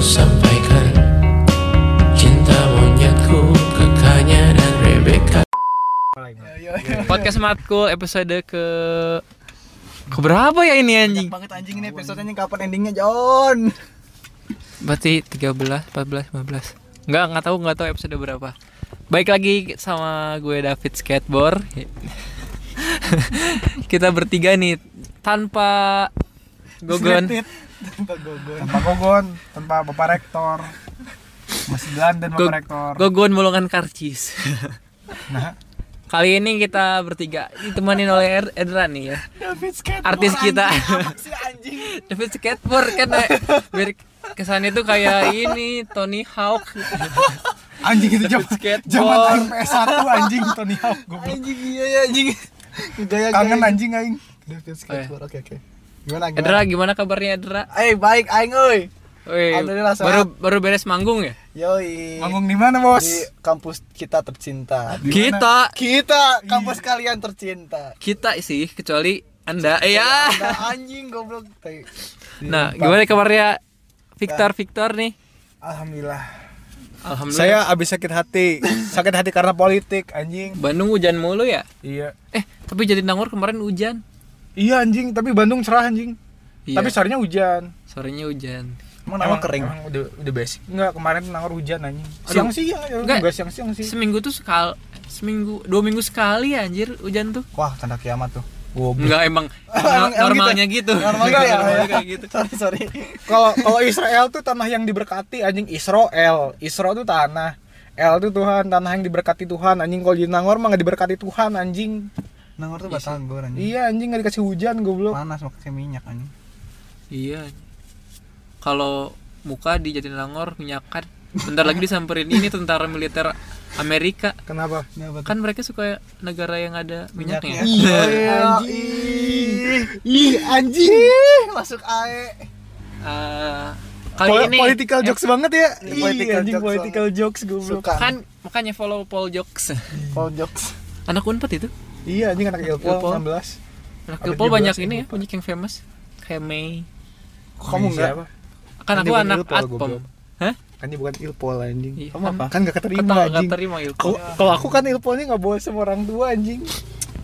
sampaikan cinta monyetku, kakaknya dan Rebecca. Podcast Matkul episode ke berapa ya ini anjing? Banyak banget anjing ini episodenya, kapan endingnya John? Berarti 13, 14, 15. Enggak tahu episode berapa. Baik lagi sama gue David Skateboard. Kita bertiga nih tanpa Gogon. Tanpa Gogon, tanpa Bapak Rektor. Masih Dilan dan Bapak Rektor. Gogon Bolongan Karcis. Nah, kali ini kita bertiga ditemenin oleh Edra nih ya. David Skateboard. Artis kita. Anjing. David Skateboard kan biar kesannya tuh kayak ini Tony Hawk. Anjing itu zaman PS1 anjing Tony Hawk goblok. Anjing iya ya anjing. Gaya-gaya. Kangen anjing aing. David Skateboard. Oke. Gimana? Edra gimana kabarnya Edra? Baik aing euy. Baru beres manggung ya? Yoi. Manggung di mana, Bos? Di kampus kita tercinta. Kita kampus kalian tercinta. Kita sih kecuali Anda. Ya. Anda anjing goblok. Nah, gimana kabarnya Victor nih? Alhamdulillah. Saya abis sakit hati karena politik anjing. Bandung hujan mulu ya? Iya. Tapi jadi Nangor kemarin hujan. Iya anjing, tapi Bandung cerah anjing. Iya. Tapi sorenya hujan. Emang kering. Emang udah basic. Enggak, kemarin Nangor hujan anjing. Siang sih ya. Enggak siang sih. Seminggu tuh seminggu 2 minggu sekali anjir hujan tuh. Wah, tanda kiamat tuh. Enggak emang normalnya gitu. Normalnya ya kayak gitu. Sorry. Kalau Israel tuh tanah yang diberkati anjing. Israel tuh tanah. El tuh Tuhan, tanah yang diberkati Tuhan anjing. Kalau di Nangor mah enggak diberkati Tuhan anjing. Nangor tuh batal gor anjing. Iya anjing, enggak dikasih hujan goblok. Panas makanya minyak anjing. Iya. Kalau muka di Jatinangor minyakan. Bentar lagi disamperin ini tentara militer Amerika. Kenapa? Kan mereka suka negara yang ada minyaknya. Iya, anjing. Masuk ae. Kali ini political jokes banget ya. Political jokes goblok. Kan makanya follow Paul jokes. Paul jokes. Anak Unpad itu? Iya, anjing anak Ilpol 16. Anak Ilpol banyak ini ya, banyak yang famous. Kayak May. Kamu enggak? Kan aku anak Atpom. Hah? Kan dia bukan Ilpol anjing. Iya, kamu apa? Kan enggak keterima anjing. Kalau aku kan Ilpolnya enggak boleh sama orang tua anjing.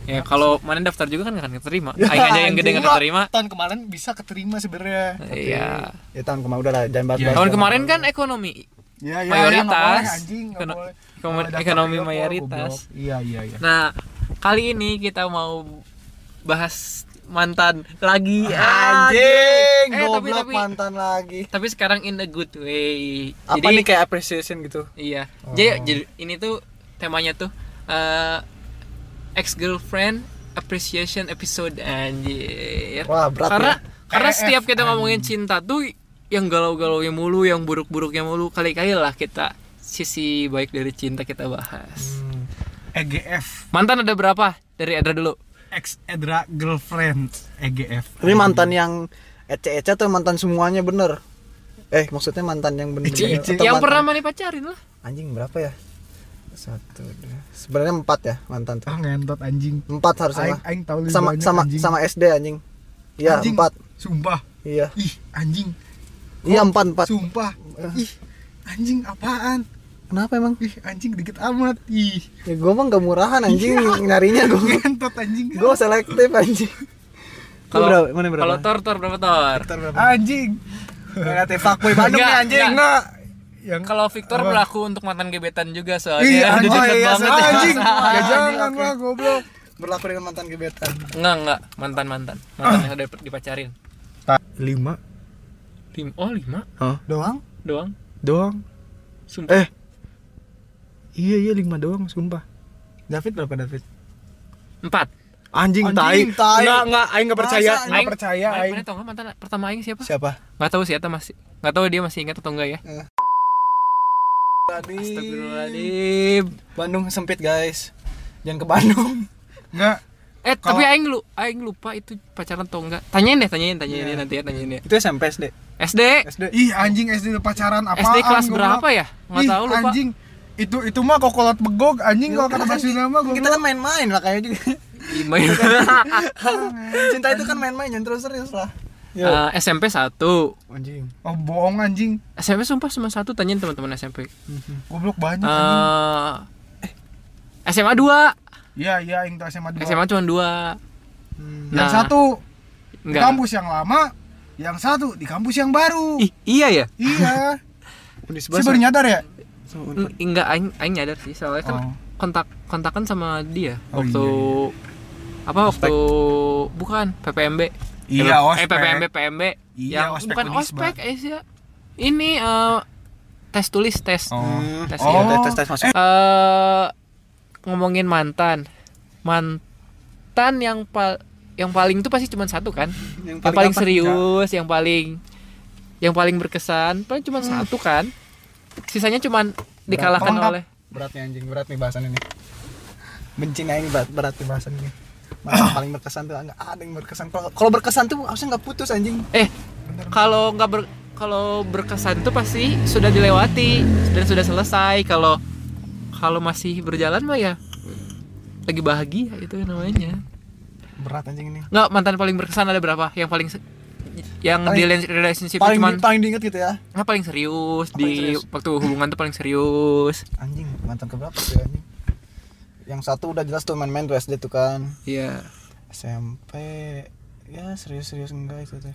Ya kalau mana daftar juga kan enggak keterima. Ya, aing aja yang gede enggak keterima. Tahun kemarin bisa keterima sebenarnya. Iya. Ya tahun kemarin udah jangan bahas. Tahun kemarin kan ekonomi. Iya. Mayoritas anjing enggak boleh. Ekonomi mayoritas. Iya. Nah, kali ini kita mau bahas mantan lagi anjing. Goblok mantan lagi. Tapi sekarang in a good way. Apa jadi, nih kayak appreciation gitu. Iya. Oh. Jadi ini tuh temanya tuh ex girlfriend appreciation episode anjir. Wah, berat. Karena setiap kita ngomongin cinta tuh yang galau-galaunya mulu, yang buruk-buruknya mulu, kali-kali lah kita sisi baik dari cinta kita bahas. EGF. Mantan ada berapa? Dari Edra dulu. Ex Edra girlfriend EGF. Ini mantan yang ece-ece atau mantan semuanya bener? Maksudnya mantan yang bener. Yang pernah mani pacarin lah. Anjing berapa ya? 1, 2. Sebenarnya 4 ya mantan tuh. Ah ngentot anjing. 4 harusnya. Aing tahu sama SD anjing. Iya 4. Sumpah. Iya. Ih anjing. Iya 4. Sumpah. Ih anjing apaan? Kenapa emang? Ih anjing dikit amat. Ih. Ya gue emang gak murahan anjing nyarinya gue. Ngentot anjing. Gue selektif anjing. Kalau mana berapa? Kalau tor berapa tor? Anjing. Relatif fuckboy Bandung nih anjing. Enggak. Yang kalau Victor berlaku untuk mantan gebetan juga soalnya. Aduh deket banget anjing. Ya jangan lah goblok. Berlaku dengan mantan gebetan. Enggak. Mantan. Mantan yang udah dipacarin. 5. 5? Hah? Doang. Sumpah. Iya 5 doang sumpah. David berapa? 4. Anjing tai. Enggak aing enggak percaya. Enggak percaya aing. Mana tahu enggak mantan pertama aing siapa? Enggak tahu sih eta masih. Enggak tahu dia masih ingat atau enggak ya. Astagfirullahaladzim. Bandung sempit guys. Jangan ke Bandung. Enggak. Tapi aing lupa itu pacaran atau enggak. Tanyain deh nanti ya tanyain. Itu SMP SD. Ih anjing SD pacaran apaan? SD kelas berapa ya? Enggak tahu lupa. Anjing. Itu mah kokolot begog anjing kalau kata bahasa nama gua. Kita kan main-main lah kayaknya juga. Cinta itu kan main-main, jangan terus serius lah. SMP 1. Anjing. Oh, bohong anjing. SMP sumpah cuma 1, tanyain teman-teman SMP. Goblok banyak SMA 2. Iya, iya yang tuh SMA 2. SMA cuma 2. Yang satu enggak. Kampus yang lama, yang satu di kampus yang baru. Iya ya? Iya. Si baru nyadar ya? Enggak, aing nyadar sih soalnya kan kontakan sama dia waktu apa waktu bukan PPMB. Iya, ospek. PPMB. Iya, yang ospek bukan ospek ya. Ini tes tulis tes masuk. Ngomongin mantan. Mantan yang paling itu pasti cuma satu kan? Yang paling serius, enggak. yang paling berkesan, paling cuma satu kan? Sisanya cuma dikalahkan oleh beratnya anjing, berat nih bahasan ini. Benci aing berat nih bahasan ini. Paling berkesan tuh enggak ada yang berkesan. Kalau berkesan tuh harusnya enggak putus anjing. Kalau berkesan tuh pasti sudah dilewati dan sudah selesai. Kalau masih berjalan mah ya lagi bahagia itu namanya. Berat anjing ini. Enggak, mantan paling berkesan ada berapa? Yang paling di relationship paling diinget gitu ya. Enggak, paling serius waktu hubungan tuh paling serius. Anjing, mantan keberapa tuh anjing? Yang satu udah jelas tuh main-main tuh SD tuh kan. Iya. SMP ya serius-serius enggak itu teh.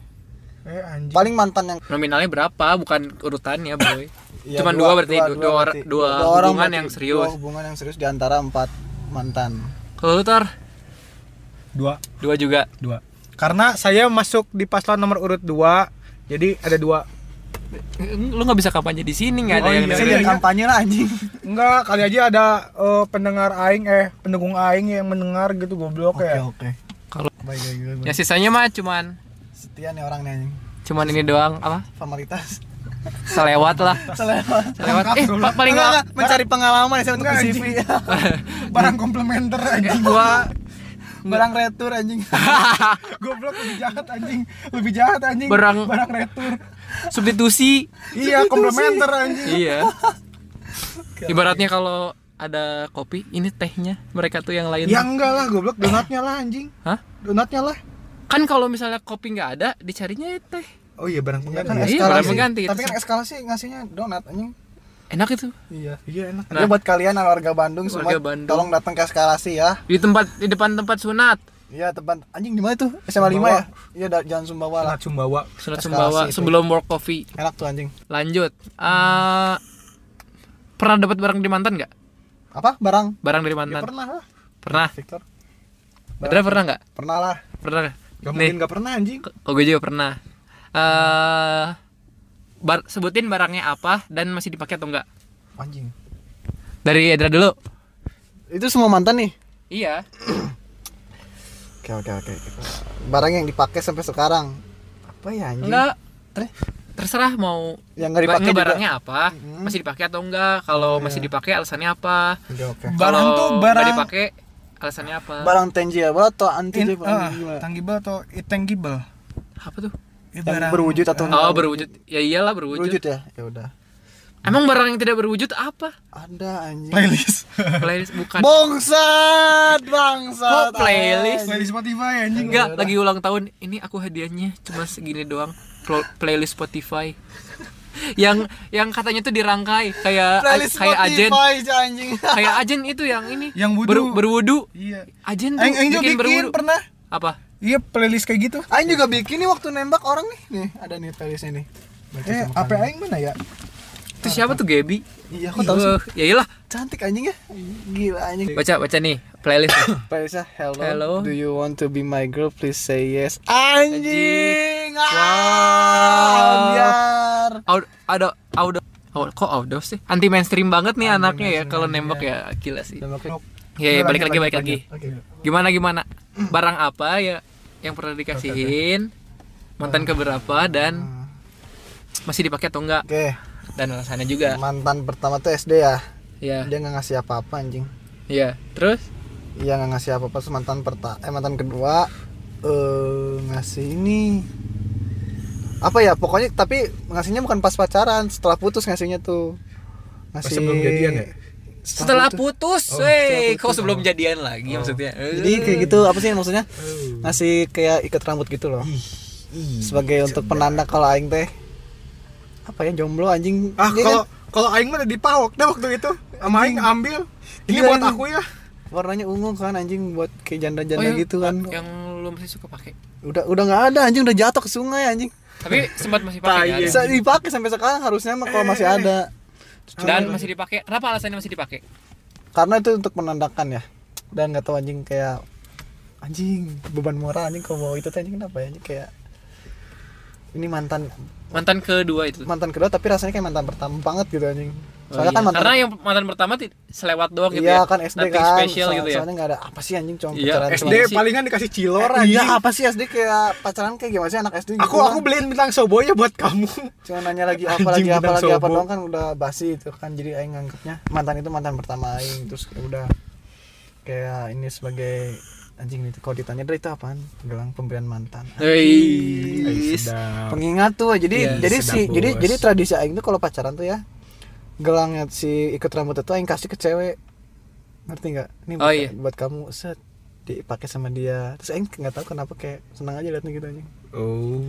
Anjing. Paling mantan yang nominalnya berapa, bukan urutannya, boy. Ya, cuman dua berarti dua hubungan yang serius. Dua hubungan yang serius di antara 4 mantan. Kalau lu Tar? 2 juga. 2. Karena saya masuk di paslon nomor urut 2, jadi ada 2. Lu nggak bisa kampanye di sini, nggak ada yang bisa kampanye lah anjing. Enggak, kali aja ada pendukung aing yang mendengar gitu, goblok. Oke. Kalau ya sisanya mah cuman setia nih orang nih anjing. Cuman ini doang apa? Formalitas. Selewat lah. Selewat. Paling enggak mencari pengalaman ya untuk CV. Barang komplementer anjing. Barang retur anjing. Goblok, lebih jahat anjing. Barang retur. Substitusi. Iya, komplementer anjing. Iya. Ibaratnya kalau ada kopi, ini tehnya. Mereka tuh yang lain. Ya enggak lah, goblok, donatnya lah anjing. Hah? Donatnya lah. Kan kalau misalnya kopi enggak ada, dicarinya teh. Oh iya, barang pengganti. Kan eskalasi. Tapi kan eskalasi ngasihnya donat anjing. Enak itu. Iya enak. Nah, buat kalian warga Bandung semua, tolong datang ke eskalasi ya. Di depan tempat sunat. Iya, tempat anjing di mana tuh? SMA 5 ya? Iya, jalan Sumbawa lah. Sunat Sumbawa sebelum World Coffee. Enak tuh anjing. Lanjut. Pernah dapat barang dari mantan enggak? Apa? Barang dari mantan. Ya, pernah lah. Pernah. Victor. Edra pernah enggak? Pernah lah. Pernah. Enggak mungkin enggak pernah anjing. Kok gue juga pernah. Sebutin barangnya apa dan masih dipakai atau enggak? Anjing. Dari Edra dulu. Itu semua mantan nih? Iya. Oke. Barang yang dipakai sampai sekarang. Apa ya anjing? Enggak. Terserah mau yang enggak dipakai barangnya apa? Masih dipakai atau enggak? Kalau masih dipakai alasannya apa? Oke. Barang tuh enggak dipakai alasannya apa? Barang tangible atau intangible? Tangible atau intangible? Apa tuh? Yang berwujud atau berwujud. Ya iyalah berwujud. Berwujud ya? Ya udah. Emang barang yang tidak berwujud apa? Ada anjing. Playlist bukan. Bangsat. Kok playlist? Playlist Spotify anjing. Enggak, lagi ulang tahun. Ini aku hadiahnya cuma segini doang. Playlist Spotify. yang katanya tuh dirangkai kayak ajen. Kayak ajen itu yang ini. Yang berwudu. Iya. Ajen tuh bikin berwudu. Pernah? Apa? Iya, playlist kayak gitu. Aing juga bikin nih waktu nembak orang nih. Nih, ada nih playlistnya nih. HP aing mana ya? Itu siapa tuh, Gaby? Iya, aku tahu sih. Ya iyalah, cantik anjing ya. Gila anjing. Baca nih playlist. Playlistnya Hello. Do you want to be my girl? Please say yes. Anjing. Biar. Kok outdoor sih? Anti mainstream banget nih anaknya ya kalau nembak ya, gila sih. Ya, balik lagi. Gimana? Barang apa ya yang pernah dikasihin, mantan keberapa dan masih dipakai atau enggak? Oke. Dan alasannya juga. Mantan pertama tuh SD ya. Iya. Dia enggak ngasih apa-apa anjing. Iya, terus? Iya, enggak ngasih apa-apa. Terus mantan kedua ngasih ini. Apa ya? Pokoknya tapi ngasihnya bukan pas pacaran, setelah putus ngasihnya tuh. Ngasih sebelum jadian ya? Setelah putus, kok sebelum jadian lagi maksudnya. Jadi kayak gitu, apa sih maksudnya? Ngasih kayak ikat rambut gitu loh. sebagai untuk penanda kalau aing teh apa ya, jomblo anjing. Ah, kalau aing mah di pawok deh waktu itu. Sama aing ambil. Ini gila, buat aku ya. Warnanya ungu kan anjing, buat kayak janda-janda gitu kan. Yang lu masih suka pakai. Udah enggak ada anjing, udah jatuh ke sungai anjing. Tapi sempat masih pakai. Bisa dipakai sampai sekarang harusnya mah kalau masih ada. Dan masih dipakai. Kenapa alasannya masih dipakai? Karena itu untuk menandakan ya. Dan enggak tahu anjing, kayak anjing beban moral anjing kalau itu anjing, kenapa ya anjing, kayak ini mantan kedua itu. Mantan kedua tapi rasanya kayak mantan pertama banget gitu anjing. Soalnya kan mantan, karena yang mantan pertama selewat doang gitu ya. Iya kan SD kan. Spesial gitu ya. Soalnya enggak ada apa sih anjing cuma pacaran. SD palingan dikasih cilor anjing. Iya, apa sih SD kayak pacaran kayak gimana sih anak SD gitu. Aku beliin bintang soboya buat kamu. Cuma nanya lagi apa doang kan udah basi itu kan, jadi aing nganggapnya mantan itu mantan pertama aing, terus udah kayak ini sebagai anjing itu. Kalau ditanya dari itu apaan? Gelang pemberian mantan. Pengingat tuh. Jadi tradisi aing tuh kalau pacaran tuh ya, gelangnya si ikat rambut itu aing kasih ke cewek. Ngerti enggak? Ini buat kamu, set dipakai sama dia. Terus aing enggak tahu kenapa kayak senang aja liatnya gitu anjing. Oh,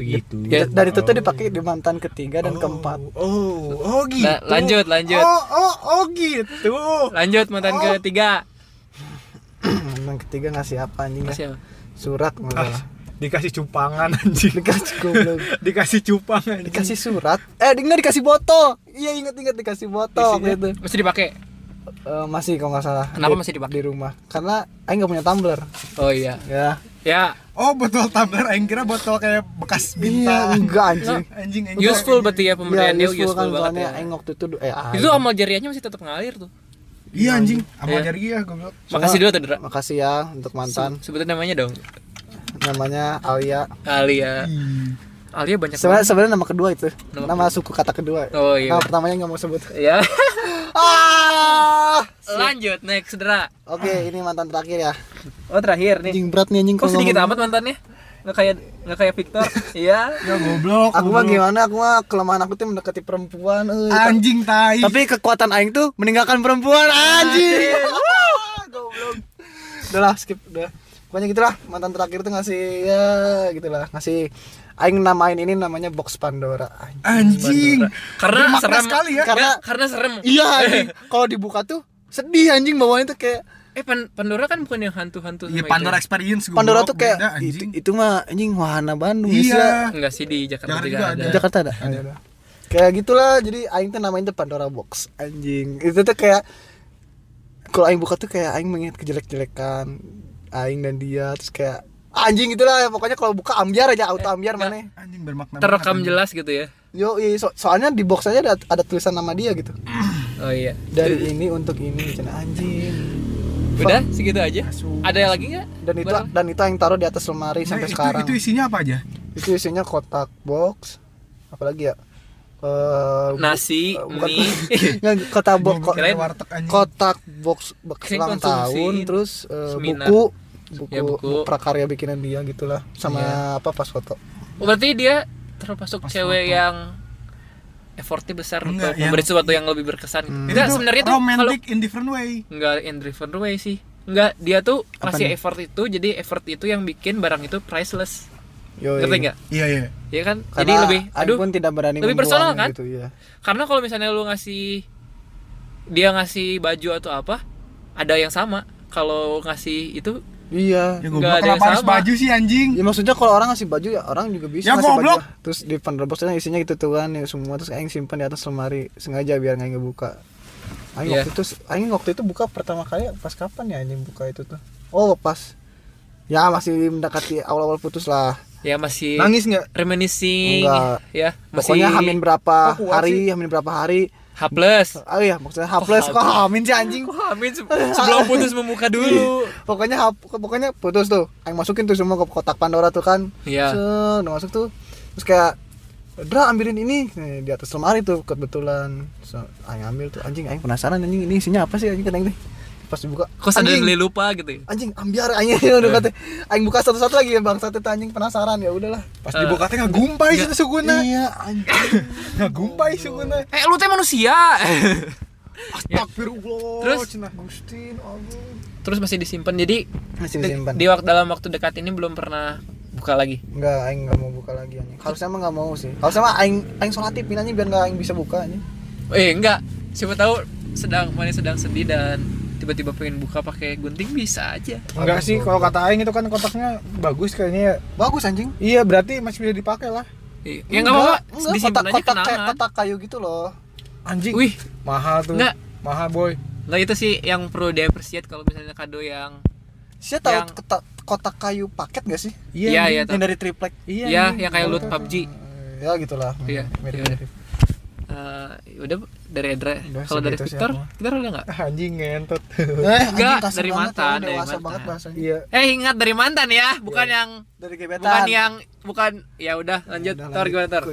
begitu. Dari itu tuh dipakai di mantan ketiga dan keempat. Oh, gitu. Lanjut. Oh, gitu. Lanjut mantan ketiga. Yang ketiga ngasih apa anjing ya? Surat malah. Dikasih cumpangan anjing. Dikasih cupang anjing. Dikasih surat. Dikasih botol. Iya, ingat dikasih botol gitu. Masih dipakai? Masih kalau enggak salah. Kenapa masih dipakai? Di rumah. Karena aing enggak punya tumbler. Oh iya. Ya. Oh, botol tumbler aing kira botol kayak bekas bintang. Iya, enggak anjing. Anjing. Useful berarti ya pemberiannya, useful banget. Aing waktu itu itu amal jariahnya masih tetap ngalir tuh. Iya anjing, amal jariah goblok. Makasih dulu Edra. Makasih ya untuk mantan. Sebutin namanya dong. Namanya Alia. Alia banyak. Sebenarnya nama kedua itu. Nama suku kata kedua. Oh iya. Nama pertamanya enggak mau sebut. Iya. Lanjut next Edra. Oke, ini mantan terakhir ya. Oh, terakhir nih. Anjing berat nih anjing. Kok sedikit amat mantannya? Enggak kayak Victor. Iya, ya goblok. Aku mah gimana? Aku mah kelemahan aku tuh mendekati perempuan. Anjing tai. Tapi kekuatan aing tuh meninggalkan perempuan anjing. Goblok. Udahlah, skip udah. Pokoknya gitulah, mantan terakhir tuh ngasih ya gitulah, ngasih aing namain ini namanya box Pandora. Anjing. Pandora. Karena serem sekali ya. Karena serem. Iya, anjing. Kalau dibuka tuh sedih anjing, bawahnya tuh kayak Pandora kan bukan yang hantu-hantu sama. Iya, Pandora experience gue. Pandora tuh kayak beda, itu mah anjing wahana Bandung. Iya. Enggak sih, di Jakarta juga ada. Jakarta ada. Kayak gitulah, jadi aing tuh namain tuh Pandora box anjing. Itu tuh kayak kalau aing buka tuh kayak aing mengingat kejelek-jelekan aing dan dia, terus kayak anjing gitulah. Pokoknya kalau buka ambyar aja, auto ambyar mana. Anjing bermakna. Terekam jelas gitu ya. Yo, soalnya di box aja ada tulisan nama dia gitu. Oh iya. Dari ini untuk ini cina anjing. Udah segitu aja. Ada lagi nggak? Dan itu yang taruh di atas lemari sampai sekarang. Itu isinya apa aja? Itu isinya kotak box, apalagi ya? Nasi, mie. Kotak box, kotak box ulang tahun, terus buku prakarya bikinan dia gitulah, sama pas foto. Berarti dia termasuk cewek yang effortnya besar untuk memberi sesuatu yang lebih berkesan. Enggak, sebenarnya tuh romantic in different way. Enggak in different way sih. Enggak, dia tuh kasih effort itu, jadi effort itu yang bikin barang itu priceless. Ngerti enggak? Iya. Iya kan? Karena jadi lebih pun tidak berani lebih personal kan? Gitu, iya. Karena kalau misalnya lu ngasih baju atau apa, ada yang sama. Kalau ngasih itu iya. Ya goblok, kenapa harus baju sih anjing? Ya maksudnya kalau orang ngasih baju ya orang juga bisa ngasih baju. Terus di Pandora boxnya isinya gitu tuh kan ya, semua. Terus aing simpan di atas lemari sengaja biar enggak ngebuka. Aing waktu itu buka pertama kali pas kapan ya anjing buka itu tuh? Oh, pas ya masih mendekati awal-awal putus lah. Ya masih nangis enggak? Reminiscing. Enggak. Ya, masih pokoknya hamin berapa hari maksudnya H+, kok hamin sih anjing? Kok hamin sebelum putus memuka dulu. Pokoknya putus tuh. Aing masukin tuh semua ke kotak Pandora tuh kan. Iya. Udah masuk tuh. Terus kayak Dra ambilin ini di atas lemari tuh kebetulan. So, aing ambil tuh anjing, aing penasaran anjing ini isinya apa sih anjing kan ini. Pas dibuka kok sadar beli lupa gitu ya. Anjing ambiar aing udah kata. Aing buka satu-satu lagi bang, satu anjing penasaran ya udahlah. Pas dibuka teh ngagumpai situ suguna. Iya anjing. Ngagumpai suguna. Lu teh manusia. Astagfirullah. Terus cenah Gustin Allah. Terus masih disimpan. Jadi masih disimpan. Di dalam waktu dekat ini belum pernah buka lagi? Enggak, aing nggak mau buka lagi anjing. Harusnya mah nggak mau sih. Harusnya mah aing solatif pinanya biar nggak aing bisa buka anjing. Enggak. Siapa tahu sedang sedih dan tiba-tiba pengen buka pakai gunting bisa aja. Enggak sih, kalau kata aing itu kan kotaknya bagus kayaknya. Bagus anjing. Iya, berarti masih bisa dipakai lah. Iya, enggak apa-apa. Kotak kayu gitu loh. Anjing. Wih, mahal tuh. Enggak. Mahal, boy. Nah, itu sih yang perlu diapresiat kalau misalnya kado yang saya tahu yang kotak kayu paket enggak sih? Iya, iya. Yang dari triplek. Iya, ya, yang kayak loot PUBG. Ya gitulah. Iya, mirip-mirip. Udah dari Edra. Kalau dari Victor, kita udah enggak? Anjing ngentot. Enggak, dari mantan, dari mantan. Iya. Ingat dari mantan ya, bukan yang dari gebetan. Bukan ya udah lanjut. Tor gimana, Tor?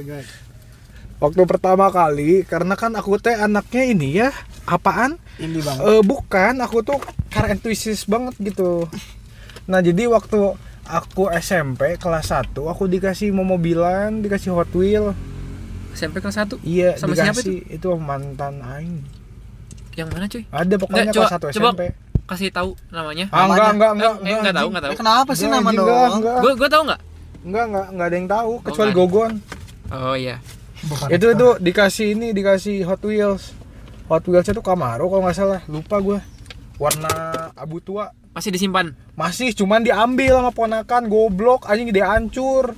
Waktu pertama kali, karena kan aku teh anaknya ini ya, apaan? Ini banget. Bukan, aku tuh car enthusiast banget gitu. Nah, jadi waktu aku SMP kelas 1, aku dikasih mobilan, dikasih Hot Wheels. SMP kelas 1? Iya, sama siapa itu? Itu mantan aing. Yang mana, cuy? Ada pokoknya enggak, kelas 1 SMP. Coba kasih tahu namanya. Enggak tahu. Kenapa sih nama doang? Gua tahu enggak? Enggak ada yang tahu kecuali Gogon. Oh iya. Bukan itu tuh dikasih Hot Wheels. Hot Wheels-nya tuh Camaro kalau nggak salah, lupa gue. Warna abu tua. Masih disimpan? Masih, cuman diambil sama ponakan, goblok, anjing dia hancur.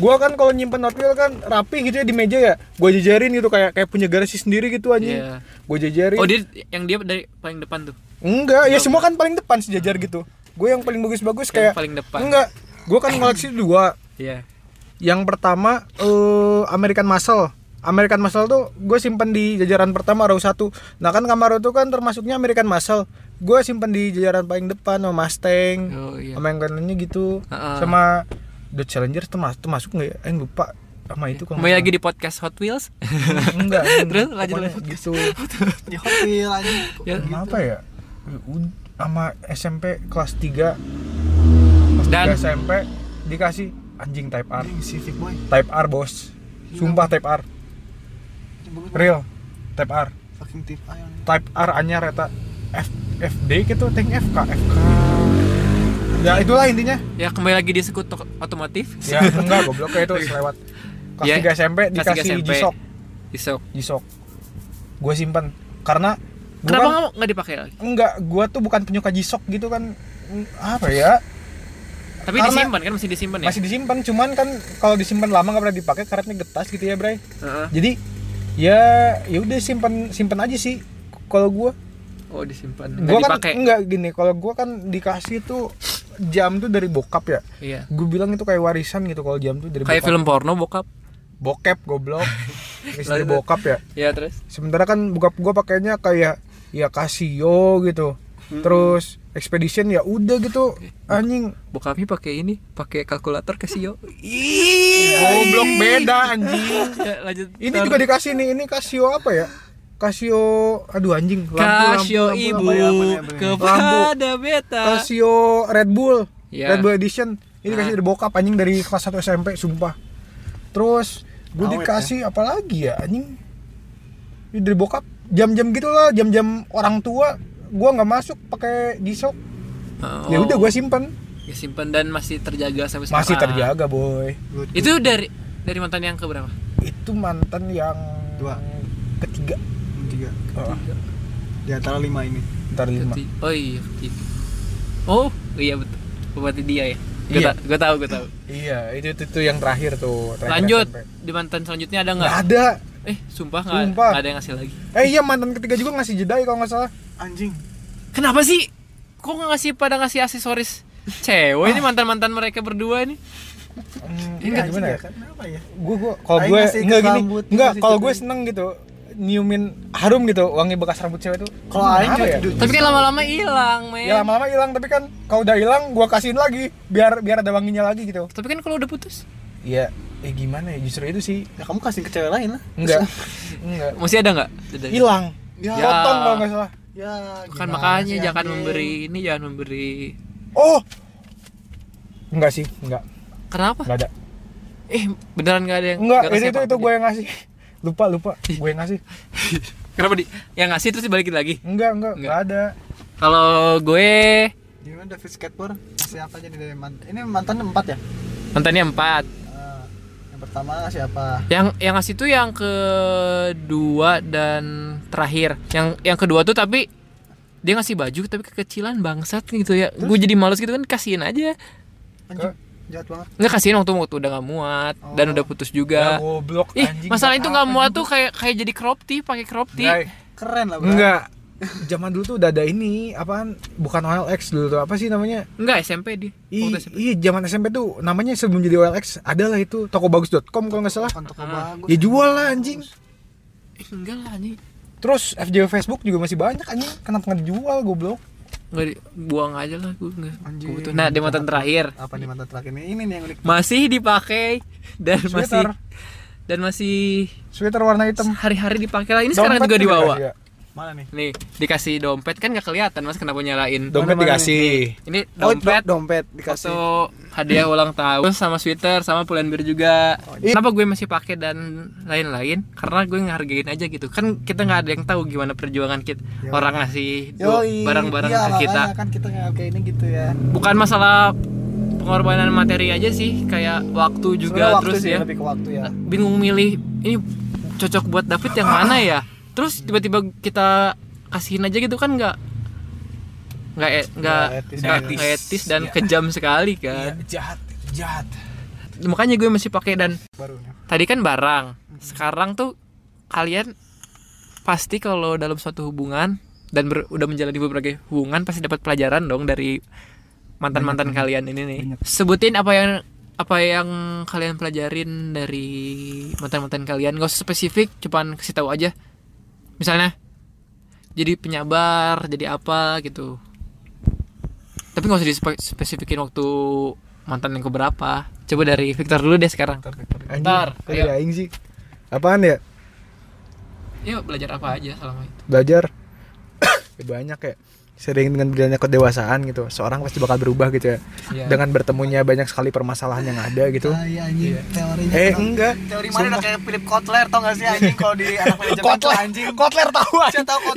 Gue kan kalau nyimpen Hot Wheels kan rapi gitu ya di meja ya. Gue jajarin gitu kayak punya garasi sendiri gitu anjing. Yeah. Gue jajarin. Oh, dia dari paling depan tuh? Enggak, ya semua kan paling depan sejajar gitu. Gue yang paling bagus-bagus kayak paling depan. Enggak, gue kan koleksi dua. Iya. Yeah. Yang pertama American Muscle. American Muscle tuh gue simpen di jajaran pertama row 1. Nah kan Camaro tuh kan termasuknya American Muscle. Gue simpen di jajaran paling depan sama Mustang. Oh, iya. Sama yang kanannya gitu. Sama The Challenger termasuk nggak ya? Aing lupa sama itu. Mau lagi di podcast Hot Wheels? Enggak. Terus lanjut gitu. Di Hot Wheels aja. Ya, kenapa gitu. Ya? Sama SMP kelas 3. Dan SMP dikasih anjing Type R. Type R bos. Sumpah Type R. Real Type R. Fucking Type R anyar eta FFD gitu, tank FK. Ya itulah intinya. Ya kembali lagi di sekutu otomotif. Ya enggak goblok kayak itu selewat. Kelas 3 SMP dikasih G-Shock. Gua simpen karena kenapa enggak dipakai lagi? Enggak, gua tuh bukan penyuka G-Shock gitu kan. Apa ya? Tapi karena disimpan kan masih disimpan ya? Masih disimpan, cuman kan kalau disimpan lama nggak pernah dipakai karetnya getas gitu ya, Bray. Jadi ya udah simpan aja sih kalau gua. Oh, disimpan. Gua kan dipakai. Enggak gini, kalau gua kan dikasih tuh jam tuh dari bokap ya. Iya. Gua bilang itu kayak warisan gitu kalau jam tuh dari kayak bokap. Kayak film porno bokap. Bokep goblok. Istri bokap ya. Iya, terus. Sementara kan bokap gua pakainya kayak ya Casio gitu. Terus Expedition ya udah gitu anjing. Bokapnya pakai ini, pakai kalkulator Casio. Ih, goblok beda anjing. Lanjut. Ini juga dikasih nih, ini Casio apa ya? Casio aduh anjing, Casio ibu kepada beta. Casio Red Bull. Yeah. Red Bull edition. Ini dikasih dari bokap anjing dari kelas 1 SMP, sumpah. Terus gue dikasih apa lagi ya anjing? Ini dari bokap, jam-jam gitulah, jam-jam orang tua. Gua nggak masuk pakai G-Shock. Oh. Ya udah gua simpan dan masih terjaga sampai sekarang. Masih terjaga, boy. Good. Itu dari mantan yang keberapa? Itu mantan yang 2, ketiga. Ketiga. Di antara 5 ini. Antara 5. Oh iya, ketiga. Oh iya betul. Berarti dia ya. Gua tahu. Iya, itu yang terakhir tuh. Lanjut. Di mantan selanjutnya ada nggak? Ada. Sumpah nggak ada yang ngasih lagi. Iya mantan ketiga juga ngasih jedai kalau nggak salah. Anjing. Kenapa sih? Kok nggak ngasih aksesoris cewek ini mantan-mantan mereka berdua ini? Enggak gimana ya? Kenapa ya? Gue kalau gue nggak gini. Enggak kalau gue seneng gitu nyiumin harum gitu wangi bekas rambut cewek tuh. Kalau aing ya. Tapi kan lama-lama hilang, men. Ya lama-lama hilang tapi kan kalau udah hilang gue kasihin lagi biar ada wanginya lagi gitu. Tapi kan kalau udah putus? Iya. Gimana ya justru itu sih. Ya kamu kasih ke cewek lain lah. Enggak. Masih ada enggak? Hilang. Ya. Potong kalau enggak salah. Ya, kan makanya jangan memberi. Oh. Enggak sih. Kenapa? Enggak ada. Beneran enggak ada yang. Enggak, itu gue yang ngasih. Lupa. Gue yang ngasih. Kenapa yang ngasih terus dibalikin lagi? Enggak ada. Kalau gue gimana David skateboard? Siapa aja di mantan? Ini mantan 4 ya? Mantannya 4. Yang pertama siapa? Yang ngasih tuh yang kedua dan terakhir. Yang kedua tuh tapi dia ngasih baju tapi kekecilan bangsat gitu ya. Gue jadi males gitu kan, kasihin aja. Anjing, jahat banget. Enggak, kasihin waktu udah gak muat dan udah putus juga. Ya, goblok, anjing. Ih, masalah itu gak muat tuh kayak jadi crop tee, pakai crop tee. Keren lah, bro. Enggak. Zaman dulu tuh udah ada ini, apaan? Bukan OLX dulu tuh, apa sih namanya? Enggak, SMP dia. Iya, zaman SMP tuh namanya sebelum jadi OLX, adalah itu Tokobagus.com kalau enggak salah. Tokobagus. Ya jual lah anjing. Enggak lah anjing. Terus FJW Facebook juga masih banyak anjing. Kenapa enggak dijual, goblok? Enggak, buang aja lah gue enggak. Anjing. Nah, di mantan terakhir. Apa di mantan terakhir ini? Ini nih yang unik. Masih dipakai dan sweater. masih sweater warna hitam. Hari-hari dipakai lah. Ini dompet sekarang juga dibawa. Mana nih? Nih, dikasih dompet kan gak kelihatan Mas, kenapa nyalain? Dompet mana dikasih. Ini dompet dikasih. Foto hadiah ulang tahun sama sweater sama pulen bir juga. Kenapa gue masih pakai dan lain-lain? Karena gue ngehargain aja gitu. Kan kita nggak ada yang tahu gimana perjuangan kita. Yoi. Orang ngasih barang-barang ke kita. Kan kita ngehargain gitu ya. Bukan masalah pengorbanan materi aja sih, kayak waktu juga. Sebenernya terus waktu ya. Lebih ke waktu ya. Bingung milih ini cocok buat David yang mana ya? Terus tiba-tiba kita kasihin aja gitu kan nggak etis dan kejam sekali kan. Ya, jahat. Makanya gue masih pakai dan barunya. Tadi kan barang. Sekarang tuh kalian pasti kalau dalam suatu hubungan dan udah menjalani beberapa hubungan pasti dapat pelajaran dong dari mantan-mantan kalian ini nih. Banyak. Sebutin apa yang kalian pelajarin dari mantan-mantan kalian. Gak usah spesifik, cuman kasih tahu aja. Misalnya jadi penyabar, jadi apa gitu. Tapi gak usah dispesifikin waktu mantan yang keberapa. Coba dari Victor dulu deh sekarang. Victor. Kayak aing sih. Apaan ya? Yuk belajar apa aja selama itu. Belajar banyak ya. Sering dengan berjalannya kedewasaan gitu. Seorang pasti bakal berubah gitu ya. Dengan bertemunya banyak sekali permasalahan yang ada gitu. Iya. Teorinya. Enggak. Teori mana udah kayak Philip Kotler tau enggak sih anjing kalau di anak manajemen anjing. Kotler tahu anjing. Tahu.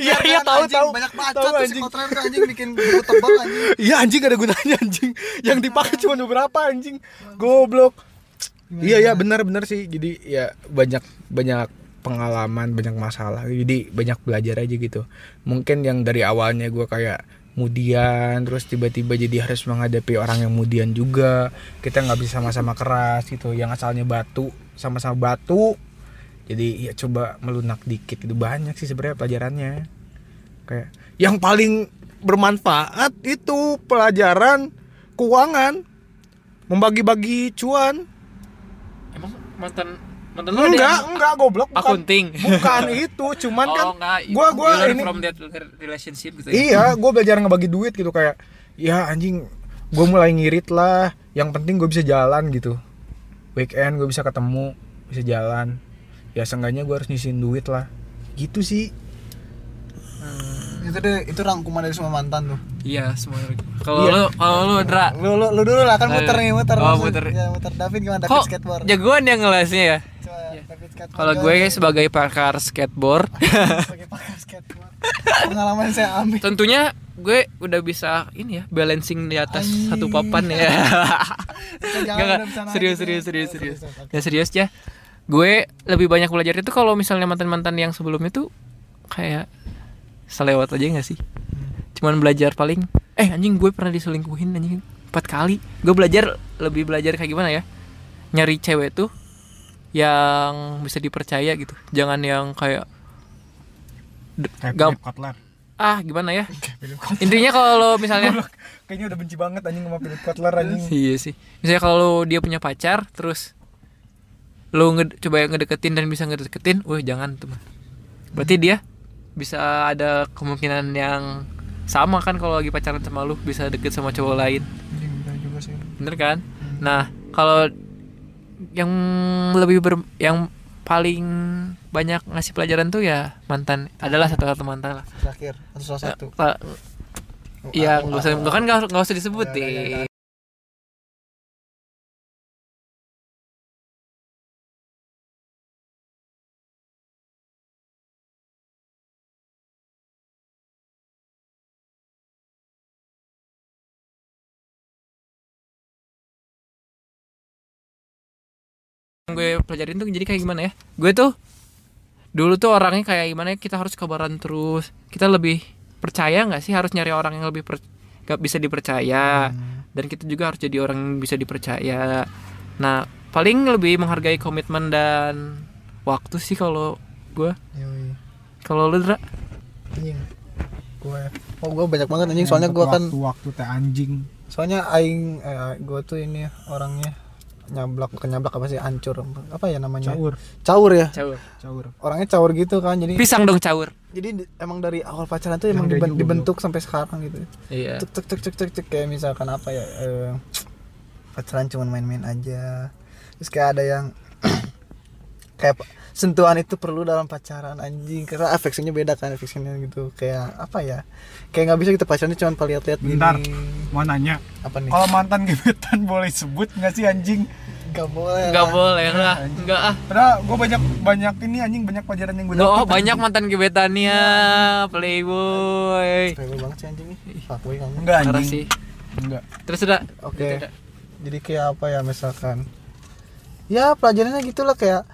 Banyak bacot si Kotler tuh anjing bikin buku tebal anjing. Iya anjing gak ada gunanya anjing. Yang dipakai cuma beberapa anjing. Goblok. Iya benar sih. Jadi ya banyak pengalaman, banyak masalah, jadi banyak belajar aja gitu. Mungkin yang dari awalnya gue kayak mudian, terus tiba-tiba jadi harus menghadapi orang yang mudian juga. Kita nggak bisa sama-sama keras gitu, yang asalnya batu, jadi ya coba melunak dikit itu. Banyak sih sebenarnya pelajarannya. Kayak yang paling bermanfaat itu pelajaran keuangan, membagi-bagi cuan. Emang mantan enggak goblok, bukan itu, cuman kan gua ini from that relationship gitu ya. Iya, gua belajar ngebagi duit gitu, kayak ya anjing gua mulai ngirit lah, yang penting gua bisa jalan gitu. Weekend gua bisa ketemu, bisa jalan. Ya seenggaknya gua harus nyisihin duit lah. Gitu sih. Itu rangkuman dari semua mantan tuh. Iya, semua. Kalau lu Edra. Lu dulu lah, kan muter. Muter David gimana? David skateboard. Jagoan yang ngelasnya ya. Kalau gue sebagai pakar skateboard. Pengalaman saya ambil. Tentunya gue udah bisa ini ya, balancing di atas satu papan ya. Serius. Ya serius ya. Gue lebih banyak belajar itu kalau misalnya mantan-mantan yang sebelumnya tuh kayak selewat aja enggak sih? Cuman belajar paling anjing gue pernah diselingkuhin anjing 4 kali. Gue lebih belajar kayak gimana ya? Nyari cewek tuh yang bisa dipercaya gitu. Jangan yang kayak Kotler. Gimana ya? Intinya kalau misalnya kayaknya udah benci banget anjing sama Philip Kotler anjing. Iya sih. Misalnya kalau dia punya pacar terus lu coba ngedeketin dan bisa ngedeketin, jangan tuh. Berarti dia bisa ada kemungkinan yang sama kan kalau lagi pacaran sama lu bisa deket sama cowok lain. Bener juga sih. Bener kan? Nah, kalau yang paling banyak ngasih pelajaran tuh ya mantan. Adalah satu mantan lah. Terakhir, salah satu. Iya, enggak usah disebutin. Gue pelajarin tuh jadi kayak gimana ya. Gue tuh dulu tuh orangnya kayak gimana ya, kita harus kabaran terus. Kita lebih percaya gak sih, harus nyari orang yang lebih gak bisa dipercaya. Dan kita juga harus jadi orang yang bisa dipercaya. Nah paling lebih menghargai komitmen dan waktu sih kalau gue. Kalau lu Dra? Anjing gue, oh gue banyak banget anjing, soalnya gue kan waktu teh anjing. Soalnya aing gue tuh ini orangnya nyablak apa sih, hancur apa ya namanya, caur. Orangnya caur gitu kan, jadi pisang dong caur. Jadi emang dari awal pacaran tuh emang dibentuk sampai sekarang gitu. Iya. Cek kayak misalkan apa ya, pacaran cuma main-main aja. Terus kayak ada yang kayak sentuhan itu perlu dalam pacaran anjing, karena affectionnya beda kan, affectionnya gitu kayak apa ya, kayak nggak bisa kita pacarannya cuma lihat-lihat gini. Bentar, mau nanya apa nih, kalau mantan gebetan boleh sebut nggak sih anjing? Nggak boleh lah. Nggak ah, karena gue banyak ini anjing, banyak pelajaran yang gue dapat. Oh banyak anjing. Mantan gebetannya playboy banget sih anjing ini, fuckboy kamu. Enggak anjing, enggak. Terus udah oke. Jadi kayak apa ya, misalkan ya pelajarannya gitulah kayak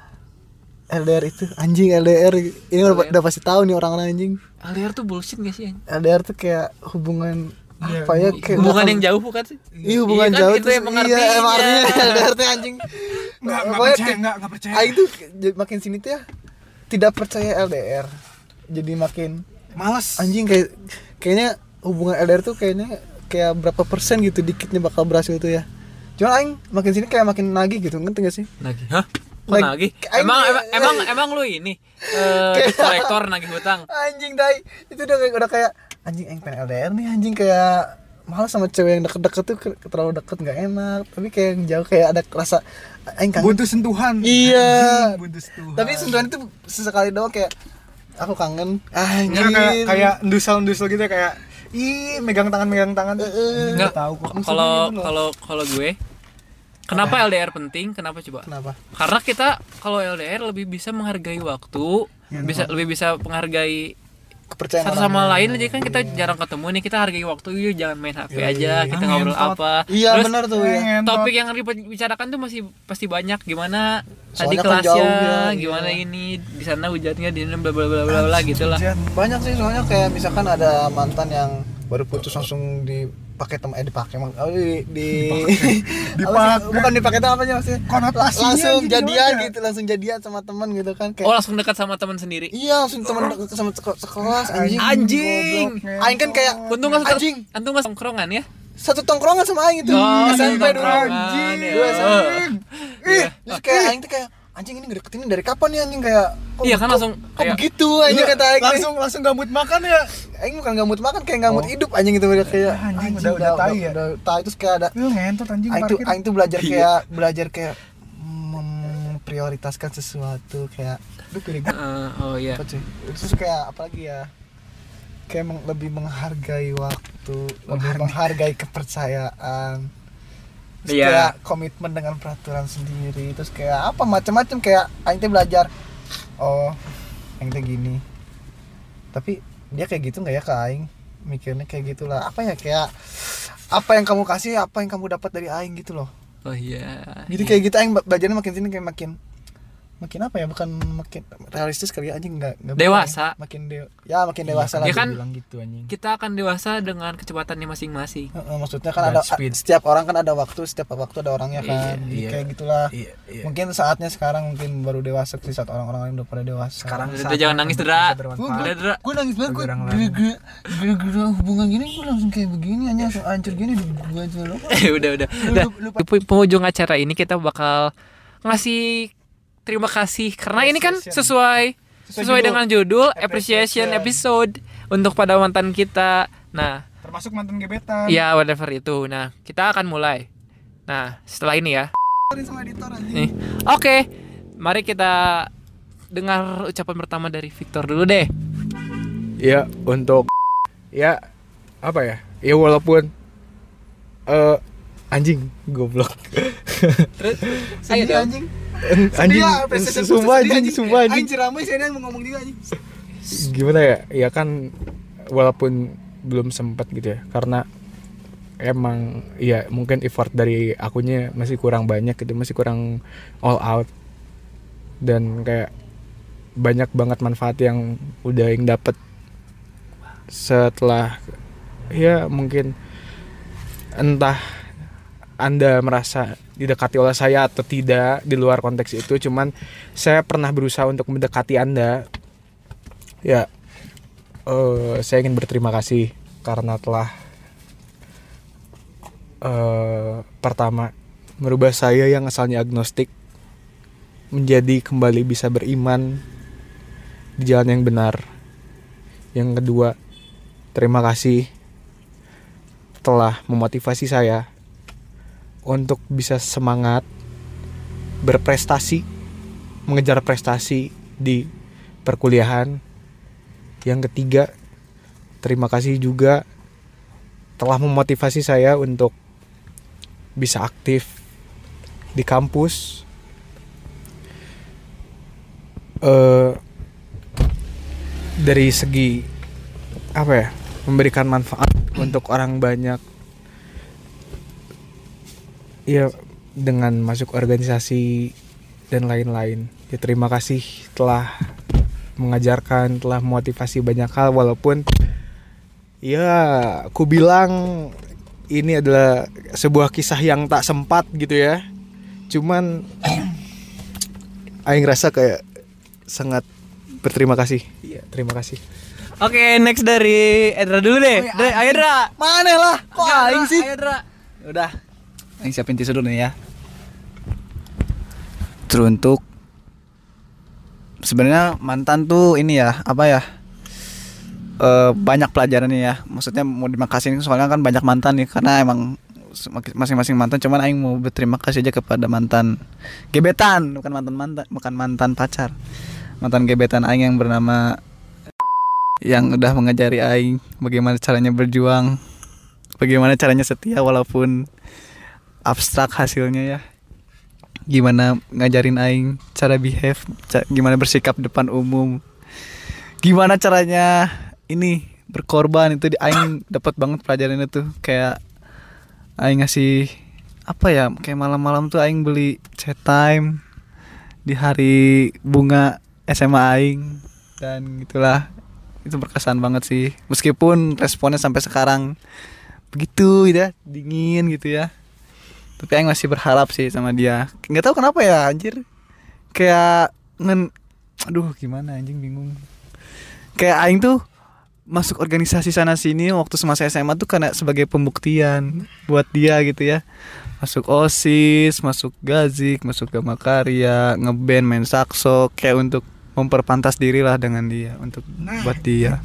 LDR itu anjing, LDR ini udah pasti tahu nih orang-orang anjing. LDR tuh bullshit gak sih? LDR tuh kayak hubungan ya, apa ya, kayak hubungan yang jauh bukan sih? Iya hubungan kan, jauh itu yang pengertiannya. Iya emang artinya LDR tuh anjing. Nggak percaya. Aing tuh makin sini tuh ya tidak percaya LDR. Jadi makin malas. Anjing kayaknya hubungan LDR tuh kayak berapa persen gitu dikitnya bakal berhasil tuh ya. Cuman aing makin sini kayak makin nagih gitu, ngerti gak sih? Nagih? Hah? Nagih? Emang lu ini kolektor nagih hutang. Anjing dai. Itu udah kayak anjing aing pengen LDR nih anjing, kayak malas sama cewek yang deket-deket tuh, terlalu deket enggak enak. Tapi kayak yang jauh kayak ada rasa aing kangen. Butuh sentuhan. Iya. Butuh sentuhan. Tapi sentuhan itu sesekali doang, kayak aku kangen. Ah, kayak ndusel-ndusel gitu, kayak ih megang tangan. Enggak tahu kok. Kalau gue kenapa LDR penting? Kenapa coba? Karena kita kalau LDR lebih bisa menghargai waktu, ya, lebih bisa menghargai kepercayaan satu sama lain. Jadi kan kita jarang ketemu nih, kita hargai waktu. Yuk jangan main HP aja, kita ngobrol apa. Iya benar tuh. Ya. Topik yang dibicarakan tuh masih pasti banyak. Gimana soalnya tadi kelasnya, gimana ini di sana hujannya, di sana bla bla bla bla bla gitulah. Banyak sih soalnya, kayak misalkan ada mantan yang baru putus langsung dipakai, maksudnya langsung jadian ya? Gitu langsung jadian sama teman gitu kan, kayak langsung dekat sama teman sendiri. Iya langsung teman dekat sama sekelas anjing. Aing kan kayak untung enggak tongkrongan ya, satu tongkrongan sama aing itu SMP dulu anjing. Terus kayak aing tuh kayak anjing ini ngedeketin dari kapan ya anjing, kayak iya kan langsung kayak begitu anjing, kata aing langsung gambut makan ya. Aing bukan gambut makan, kayak gambut hidup anjing gitu, kayak anjing udah tai ya. Udah tai terus kayak ada ngentot anjing. Aing tuh belajar kayak memprioritaskan sesuatu, kayak lu pilih. Oh iya. Terus kayak apalagi ya? Kayak lebih menghargai waktu, lebih menghargai kepercayaan. Terus kayak komitmen dengan peraturan sendiri. Terus kayak apa macam-macam, kayak aing teh belajar. Oh, aing teh gini. Tapi dia kayak gitu enggak ya ke aing? Mikirnya kayak gitulah. Apa ya, kayak apa yang kamu kasih, apa yang kamu dapat dari aing gitu loh. Oh iya. Jadi kayak gitu aing belajarnya makin sini kayak makin apa ya? Bukan makin realistis kali anjing, enggak dewasa. Bukan, makin dewasa lah kan, bilang gitu anjing. Kita akan dewasa dengan kecepatannya masing-masing. Maksudnya kan ada speed. Setiap waktu ada orangnya kan. Iya, kayak gitulah. Iya. Mungkin saatnya sekarang mungkin baru dewasa, di saat orang-orang lain udah pada dewasa. Sekarang udah jangan nangis Dra. Gue nangis banget gara-gara hubungan gini gue langsung kayak begini anjing, langsung hancur gini gue aja loh. Udah. Di penghujung acara ini kita bakal ngasih terima kasih, karena ini kan sesuai dengan judul appreciation episode untuk pada mantan kita. Nah, termasuk mantan gebetan. Ya, whatever itu. Nah, kita akan mulai. Nah, setelah ini ya. Oke. Mari kita dengar ucapan pertama dari Victor dulu deh. Ya, untuk apa ya? Ya walaupun anjing goblok. Terus saya anjing. Anjing ceramah sih dia ngomong juga anjing. Gimana ya? Ya kan walaupun belum sempat gitu ya, karena emang ya mungkin effort dari akunya masih kurang banyak gitu, masih kurang all out. dan kayak banyak banget manfaat yang udah yang dapet setelah ya mungkin entah Anda merasa didekati oleh saya atau tidak di luar konteks itu, cuman saya pernah berusaha untuk mendekati Anda ya. Saya ingin berterima kasih karena telah pertama merubah saya yang asalnya agnostik menjadi kembali bisa beriman di jalan yang benar. Yang kedua, terima kasih telah memotivasi saya untuk bisa semangat berprestasi, mengejar prestasi di perkuliahan. Yang ketiga, terima kasih juga telah memotivasi saya untuk bisa aktif di kampus. Dari segi apa ya, memberikan manfaat untuk orang banyak ya, dengan masuk organisasi dan lain-lain ya. Terima kasih telah mengajarkan, telah memotivasi banyak hal, walaupun ya aku bilang ini adalah sebuah kisah yang tak sempat gitu ya, cuman aing rasa kayak sangat berterima kasih. Iya, terima kasih. Oke, next dari Edra dulu deh. Dari Aidra. Mana lah? Kok aing sih? Aidra. Udah. Aing siapin tisu dulu nih ya. Teruntuk sebenarnya mantan tuh ini ya, apa ya? Banyak pelajarannya ya. Maksudnya mau dimakasihin soalnya kan banyak mantan nih, karena emang masing-masing mantan, cuman aing mau berterima kasih aja kepada mantan gebetan, bukan mantan pacar. Mantan gebetan aing yang bernama yang udah mengajari aing bagaimana caranya berjuang, bagaimana caranya setia walaupun abstrak hasilnya ya. Gimana ngajarin aing cara behave, gimana bersikap depan umum. Gimana caranya ini berkorban, itu aing dapat banget pelajaran itu. Kayak aing ngasih apa ya, kayak malam-malam tuh aing beli chat time di hari bunga SMA aing, dan gitulah. Itu berkesan banget sih, meskipun responnya sampai sekarang begitu gitu ya, dingin gitu ya, tapi aing masih berharap sih sama dia. Nggak tahu kenapa ya anjir, kayak aduh gimana anjing, bingung. Kayak aing tuh masuk organisasi sana sini waktu semasa SMA tuh karena sebagai pembuktian buat dia gitu ya. Masuk OSIS, masuk GAZIK, masuk Gamakarya, ngeband, main sakso, kayak untuk memperpantas dirilah dengan dia, untuk buat dia.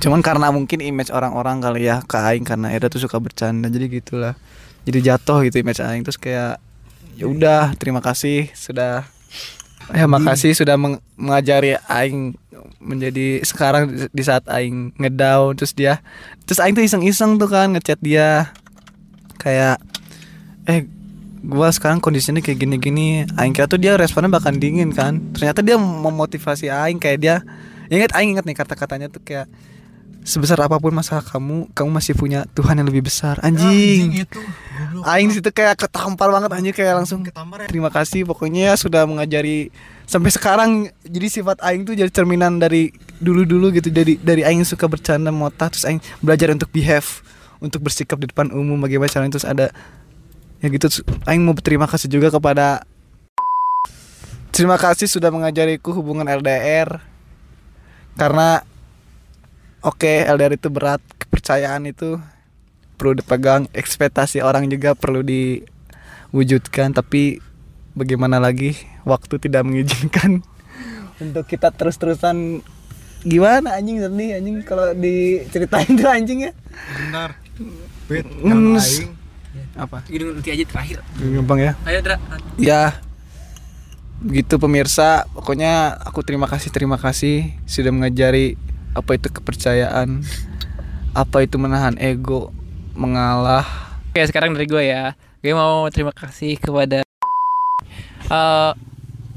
Cuman karena mungkin image orang-orang kali ya ke aing, karena Edra tuh suka bercanda, jadi gitulah. Jadi jatuh gitu image aing, terus kayak ya udah, terima kasih sudah. Ya makasih sudah mengajari aing menjadi sekarang di saat aing ngedown. Terus aing tuh iseng-iseng tuh kan ngechat dia kayak gua sekarang kondisinya kayak gini-gini. Aing kira tuh dia responnya bakal dingin kan, ternyata dia memotivasi aing. Kayak dia aing ingat nih kata-katanya tuh kayak, sebesar apapun masalah kamu, kamu masih punya Tuhan yang lebih besar. Anjing. Aing situ kayak ketampar banget anjing, kayak langsung ketampar ya. Terima kasih pokoknya sudah mengajari sampai sekarang. Jadi sifat aing tuh jadi cerminan dari dulu-dulu gitu. Dari aing suka bercanda mota, terus aing belajar untuk behave, untuk bersikap di depan umum bagaimana caranya, terus ada ya gitu. Terus aing mau berterima kasih juga kepada, terima kasih sudah mengajariku hubungan LDR. Karena oke, LDR itu berat, kepercayaan itu perlu dipegang, ekspektasi orang juga perlu diwujudkan, tapi bagaimana lagi, waktu tidak mengizinkan untuk kita terus-terusan. Gimana anjing sedih anjing kalau diceritain tuh anjing ya. Benar. Bet aing. Apa? Ini nanti aja terakhir. Gampang ya. Ayo, Dra. Ya. Begitu pemirsa, pokoknya aku terima kasih sudah mengajari apa itu kepercayaan, apa itu menahan ego, mengalah. Oke, sekarang dari gue ya. Gue mau terima kasih kepada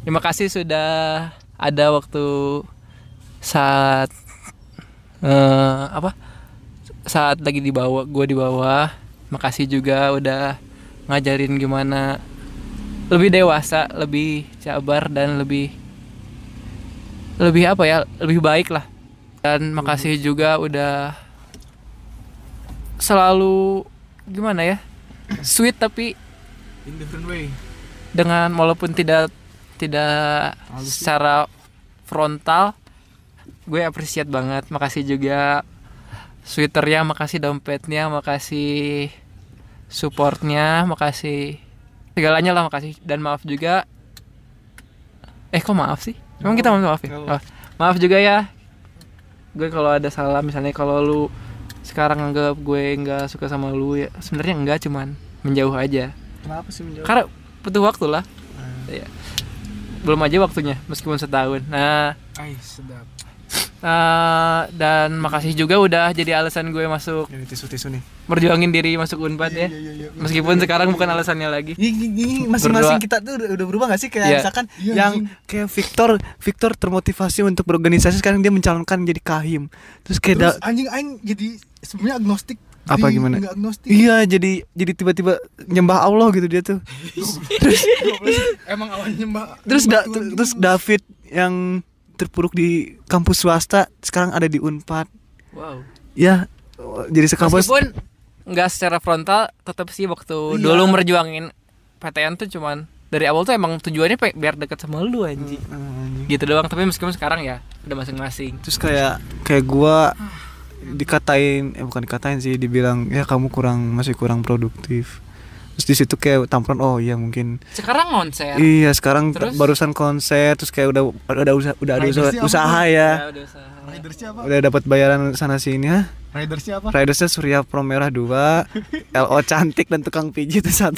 terima kasih sudah ada waktu saat saat lagi di bawah. Makasih juga udah ngajarin gimana lebih dewasa, lebih cabar, dan lebih apa ya, lebih baik lah. Dan makasih juga udah selalu gimana ya, sweet tapi in different way, dengan walaupun tidak secara frontal. Gue appreciate banget, makasih juga sweaternya, makasih dompetnya, makasih supportnya, makasih segalanya lah, makasih. Dan maaf juga, kok maaf sih? Emang kita maaf ya? Maaf juga ya, gue kalau ada salah. Misalnya kalau lu sekarang nganggap gue nggak suka sama lu, ya sebenarnya enggak, cuman menjauh aja. Kenapa sih menjauh? Karena butuh waktu lah. Ya. Belum aja waktunya, meskipun setahun. Nah, sedap. Dan makasih juga udah jadi alasan gue masuk. Ya, tisu nih. Berjuangin diri masuk Unpad ya. Iya. Meskipun sekarang bukan alasannya lagi. Masing-masing kita tuh udah berubah enggak sih? Kayak misalkan yang kayak Victor termotivasi untuk berorganisasi, sekarang dia mencalonkan jadi kahim. Terus anjing jadi sebenarnya agnostik. Apa gimana? Iya, jadi tiba-tiba nyembah Allah gitu dia tuh. Terus emang awalnya nyembah. Terus David yang terpuruk di kampus swasta sekarang ada di Unpad. Wow. Ya, jadi sekampus. Meskipun enggak secara frontal, tetap sih waktu dulu merjuangin PTN tuh cuman dari awal tuh emang tujuannya biar dekat sama lu anjing. Gitu doang, tapi meskipun sekarang ya udah masing-masing. Terus kayak gua bukan dikatain sih, dibilang ya kamu masih kurang produktif. Terus di situ kayak tampran, oh iya mungkin sekarang konser. Iya, sekarang terus? Barusan konser, terus kayak udah ada usaha. Ridersnya apa? Udah dapat bayaran sana sini ya. Ridersnya apa? Ridersnya Surya Pro Merah 2, LO cantik, dan tukang pijit 1.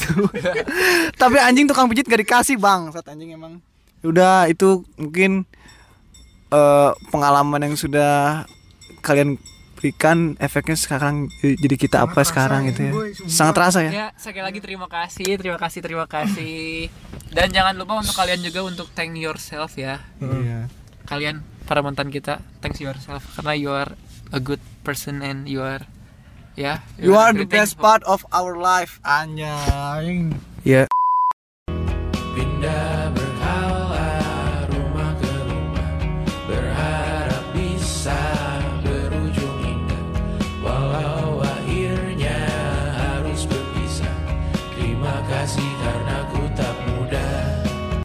Tapi anjing tukang pijit enggak dikasih, Bang. Saat anjing emang. Udah itu mungkin pengalaman yang sudah kalian berikan, efeknya sekarang jadi kita sangat apa sekarang gitu ya. Sangat terasa ya. Sekali lagi terima kasih. Dan jangan lupa untuk kalian juga untuk thank yourself ya. Iya. Kalian para mantan kita, thanks yourself, karena you are a good person and you are the best part of our life. Anjay. Ya,